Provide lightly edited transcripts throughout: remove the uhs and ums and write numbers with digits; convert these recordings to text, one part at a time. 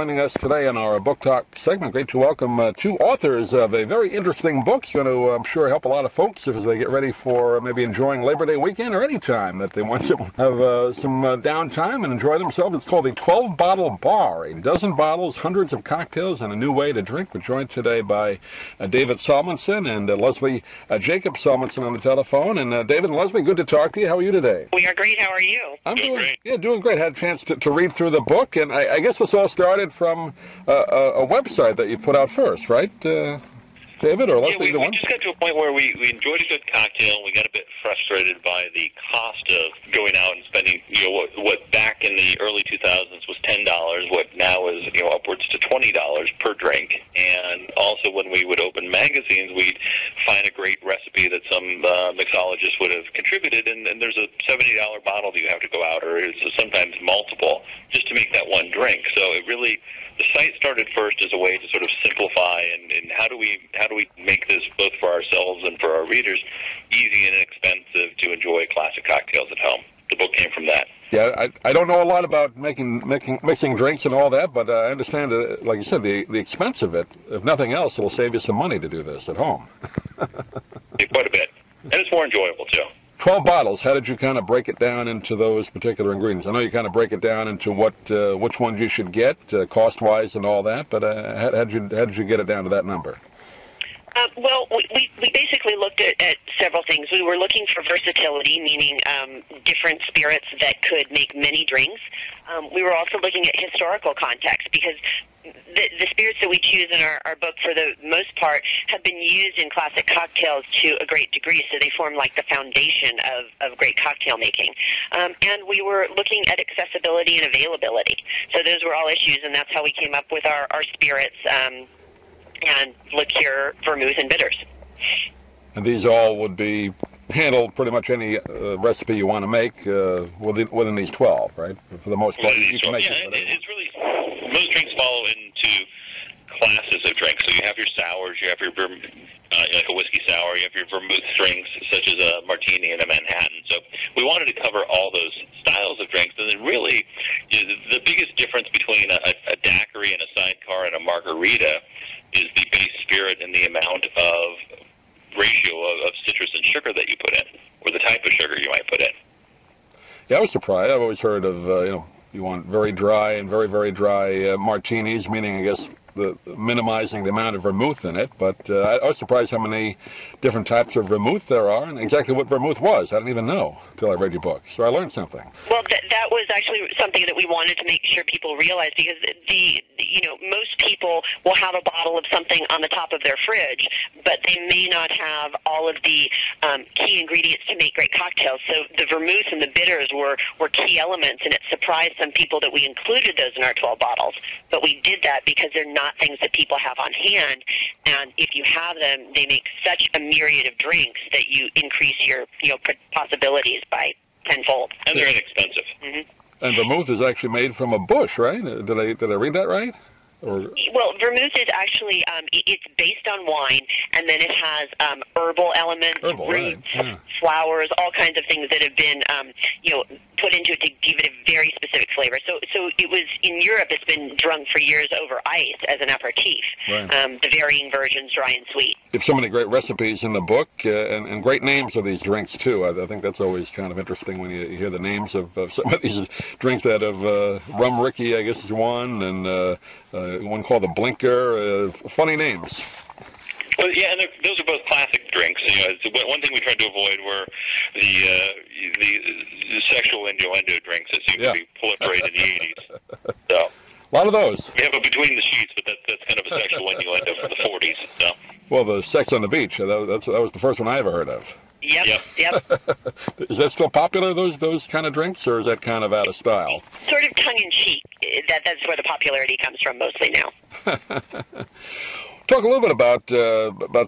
joining us today in our Book Talk segment. Great to welcome two authors of a very interesting book. It's going to, I'm sure, help a lot of folks as they get ready for maybe enjoying Labor Day weekend or any time that they want to have some downtime and enjoy themselves. It's called The 12 Bottle Bar, a dozen bottles, hundreds of cocktails, and a new way to drink. We're joined today by David Salmonson and Lesley Jacob Salmonson on the telephone. And David and Lesley, good to talk to you. How are you today? We are great. How are you? I'm doing great. Had a chance to read through the book, and I guess this all started from a website that you put out first, right, David, or Leslie? Yeah, we just got to a point where we enjoyed a good cocktail, and we got a bit frustrated by the cost of going out and spending, you know, what back in the early 2000s was $10, what now is, you know, upwards to $20 per drink. And also when we would open magazines, we'd find a great recipe that some mixologist would have contributed, and there's a $70 bottle that you have to go out, or it's sometimes multiple, just to make that one drink. So it really, the site started first as a way to sort of simplify and how do we make this, both for ourselves and for our readers, easy and inexpensive to enjoy classic cocktails at home. The book came from that. Yeah, I don't know a lot about mixing drinks and all that, but I understand, like you said, the expense of it. If nothing else, it'll save you some money to do this at home. Quite a bit. And it's more enjoyable, too. 12 bottles, how did you kind of break it down into those particular ingredients? I know you kind of break it down into which ones you should get, cost-wise and all that, but how did you get it down to that number? Well, we basically looked at several things. We were looking for versatility, meaning different spirits that could make many drinks. We were also looking at historical context, because the spirits that we choose in our book, for the most part, have been used in classic cocktails to a great degree, so they form like the foundation of great cocktail making. And we were looking at accessibility and availability. So those were all issues, and that's how we came up with our spirits, and liqueur, vermouth, and bitters. And these all would be handled pretty much any recipe you want to make within these 12, right? For the most part, you can make it. Yeah, it's really, most drinks follow into classes of drinks. So you have your sours, you have your like a whiskey sour, you have your vermouth drinks, such as a martini and a Manhattan. So we wanted to cover all those styles of drinks. And then really, you know, the biggest difference between a daiquiri and a sidecar and a margarita is the base spirit and the amount of ratio of citrus and sugar that you put in, or the type of sugar you might put in. Yeah, I was surprised. I've always heard of, you know, you want very dry and very, very dry martinis, meaning, I guess, minimizing the amount of vermouth in it, but I was surprised how many different types of vermouth there are, and exactly what vermouth was. I didn't even know until I read your book, so I learned something. Well, that was actually something that we wanted to make sure people realized, because you know, most people will have a bottle of something on the top of their fridge, but they may not have all of the key ingredients to make great cocktails. So the vermouth and the bitters were key elements, and it surprised some people that we included those in our 12 bottles, but we did that because they're not things that people have on hand, and if you have them, they make such a myriad of drinks that you increase your, you know, possibilities by tenfold. And they're inexpensive. Mm-hmm. And vermouth is actually made from a bush, right? Did I read that right? Or... Well, vermouth is actually, it's based on wine, and then it has herbal elements, roots, right. Yeah. Flowers, all kinds of things that have been, you know, put into it to give it a very specific flavor. So it was, in Europe, it's been drunk for years over ice as an aperitif, right. The varying versions, dry and sweet. You have so many great recipes in the book, and great names of these drinks, too. I think that's always kind of interesting when you hear the names of some of these drinks that have Rum Ricky, I guess, is one, and one called the Blinker. Funny names. Well, yeah, and those are both classic drinks. You know, it's, one thing we tried to avoid were the sexual innuendo drinks that seem to be proliferated in the 80s. So a lot of those. We have a Between the Sheets, but that's kind of a sexual innuendo from the 40s. So. Well, the Sex on the Beach. That was the first one I ever heard of. Yep. Is that still popular, those kind of drinks, or is that kind of out of style? Sort of tongue-in-cheek. That's where the popularity comes from mostly now. Talk a little bit about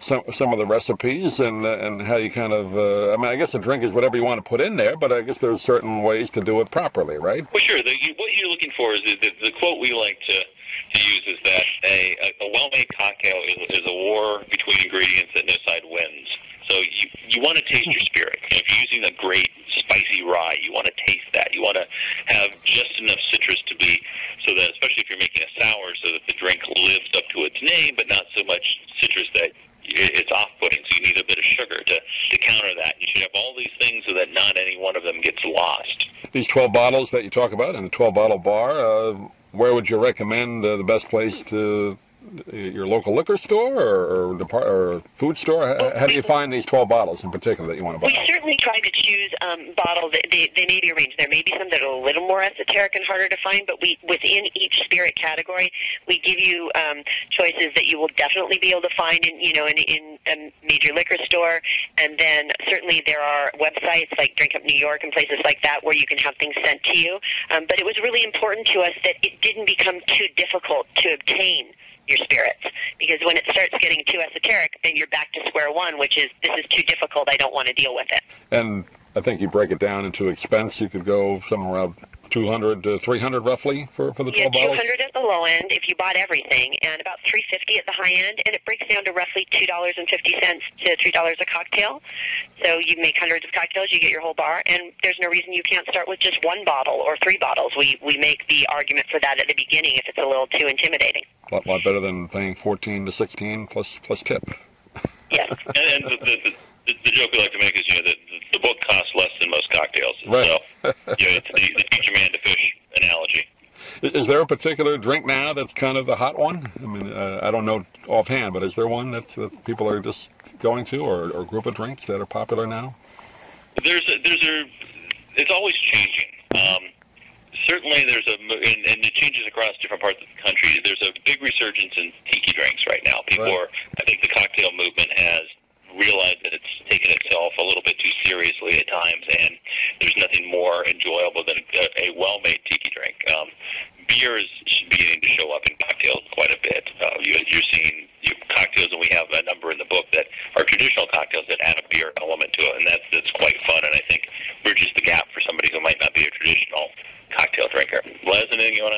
some of the recipes and how you kind of, I mean, I guess a drink is whatever you want to put in there, but I guess there's certain ways to do it properly, right? Well, sure. What you're looking for is the quote we like to use is that a well-made cocktail is a war between ingredients that no side wins. So you want to taste your spirit. If you're using a great spicy rye, you want to taste that. You want to have just enough citrus to be, so that especially if you're making a sour, too much citrus that it's off-putting, so you need a bit of sugar to counter that. You should have all these things so that not any one of them gets lost. These 12 bottles that you talk about in the 12-bottle bar, where would you recommend the best place to... Your local liquor store or food store? How do you find these 12 bottles in particular that you want to buy? We certainly try to choose bottles. They may be arranged. There may be some that are a little more esoteric and harder to find, but we within each spirit category, we give you choices that you will definitely be able to find in a major liquor store. And then certainly there are websites like Drink Up New York and places like that where you can have things sent to you. But it was really important to us that it didn't become too difficult to obtain your spirits, because when it starts getting too esoteric, then you're back to square one, which is, this is too difficult, I don't want to deal with it. And I think you break it down into expense. You could go somewhere around $200 to $300 roughly for the 12 bottles? $200 at the low end if you bought everything, and about $350 at the high end, and it breaks down to roughly $2.50 to $3 a cocktail. So you make hundreds of cocktails, you get your whole bar, and there's no reason you can't start with just one bottle or three bottles. We make the argument for that at the beginning if it's a little too intimidating. A lot better than paying $14 to $16 plus tip. Yes. And the joke we like to make is, that the book costs less than most cocktails. Right. So, it's the teach a man to fish analogy. Is there a particular drink now that's kind of the hot one? I mean, I don't know offhand, but is there one that people are just going to, or a group of drinks that are popular now? It's always changing. Certainly there's and it changes across different parts of the country. There's a big resurgence in tiki drinks right now. People are, I think the cocktail movement has realized that it's taken itself a little bit too seriously at times, and there's nothing more enjoyable than a well-made tiki drink. Beer is beginning to show up in cocktails quite a bit. You're seeing cocktails, and we have a number in the book that are traditional cocktails that add a beer element to it, and that's quite fun, and I think bridges the gap for somebody who might not be a traditional cocktail drinker. Les, anything you want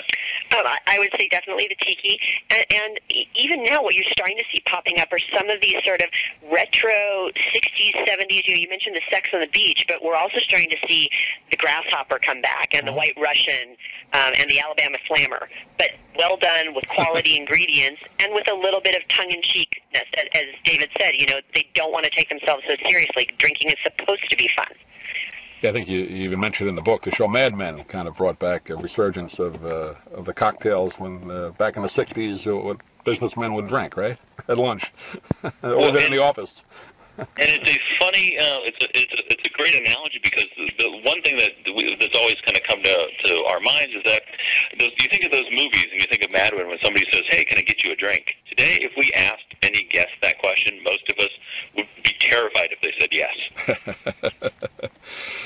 to? I would say definitely the tiki, and even now what you're starting to see popping up are some of these sort of retro 60s, 70s, you mentioned the Sex on the Beach, but we're also starting to see the Grasshopper come back, and the White Russian, and the Alabama Slammer, but well done with quality ingredients, and with a little bit of tongue-in-cheekness. As David said, they don't want to take themselves so seriously. Drinking is supposed to be fun. I think you even mentioned in the book the show Mad Men kind of brought back a resurgence of the cocktails when back in the 60s what businessmen would drink, right? At lunch. Or in the office. And it's a funny, it's a great analogy, because the one thing that's always kind of come to our minds is that you think of those movies and you think of Mad Men when somebody says, hey, can I get you a drink? Today, if we asked any guest that question, most of us would be terrified if they said yes.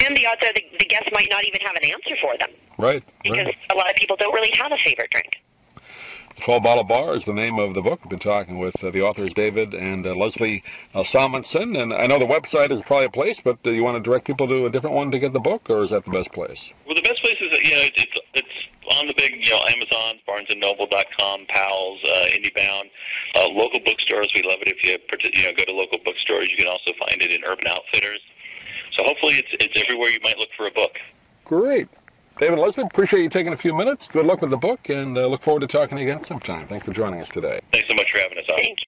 And the odds are the guests might not even have an answer for them. Right. Because a lot of people don't really have a favorite drink. 12 Bottle Bar is the name of the book. We've been talking with the authors David and Lesley Salmonson, and I know the website is probably a place, but do you want to direct people to a different one to get the book, or is that the best place? Well, the best place is, it's on the big, Amazon, BarnesandNoble.com, Powell's, IndieBound, local bookstores. We love it if you go to local bookstores. You can also find it in Urban Outfitters. So hopefully it's everywhere you might look for a book. Great. David, Lesley, appreciate you taking a few minutes. Good luck with the book, and look forward to talking to you again sometime. Thanks for joining us today. Thanks so much for having us on. Thank you.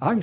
I'm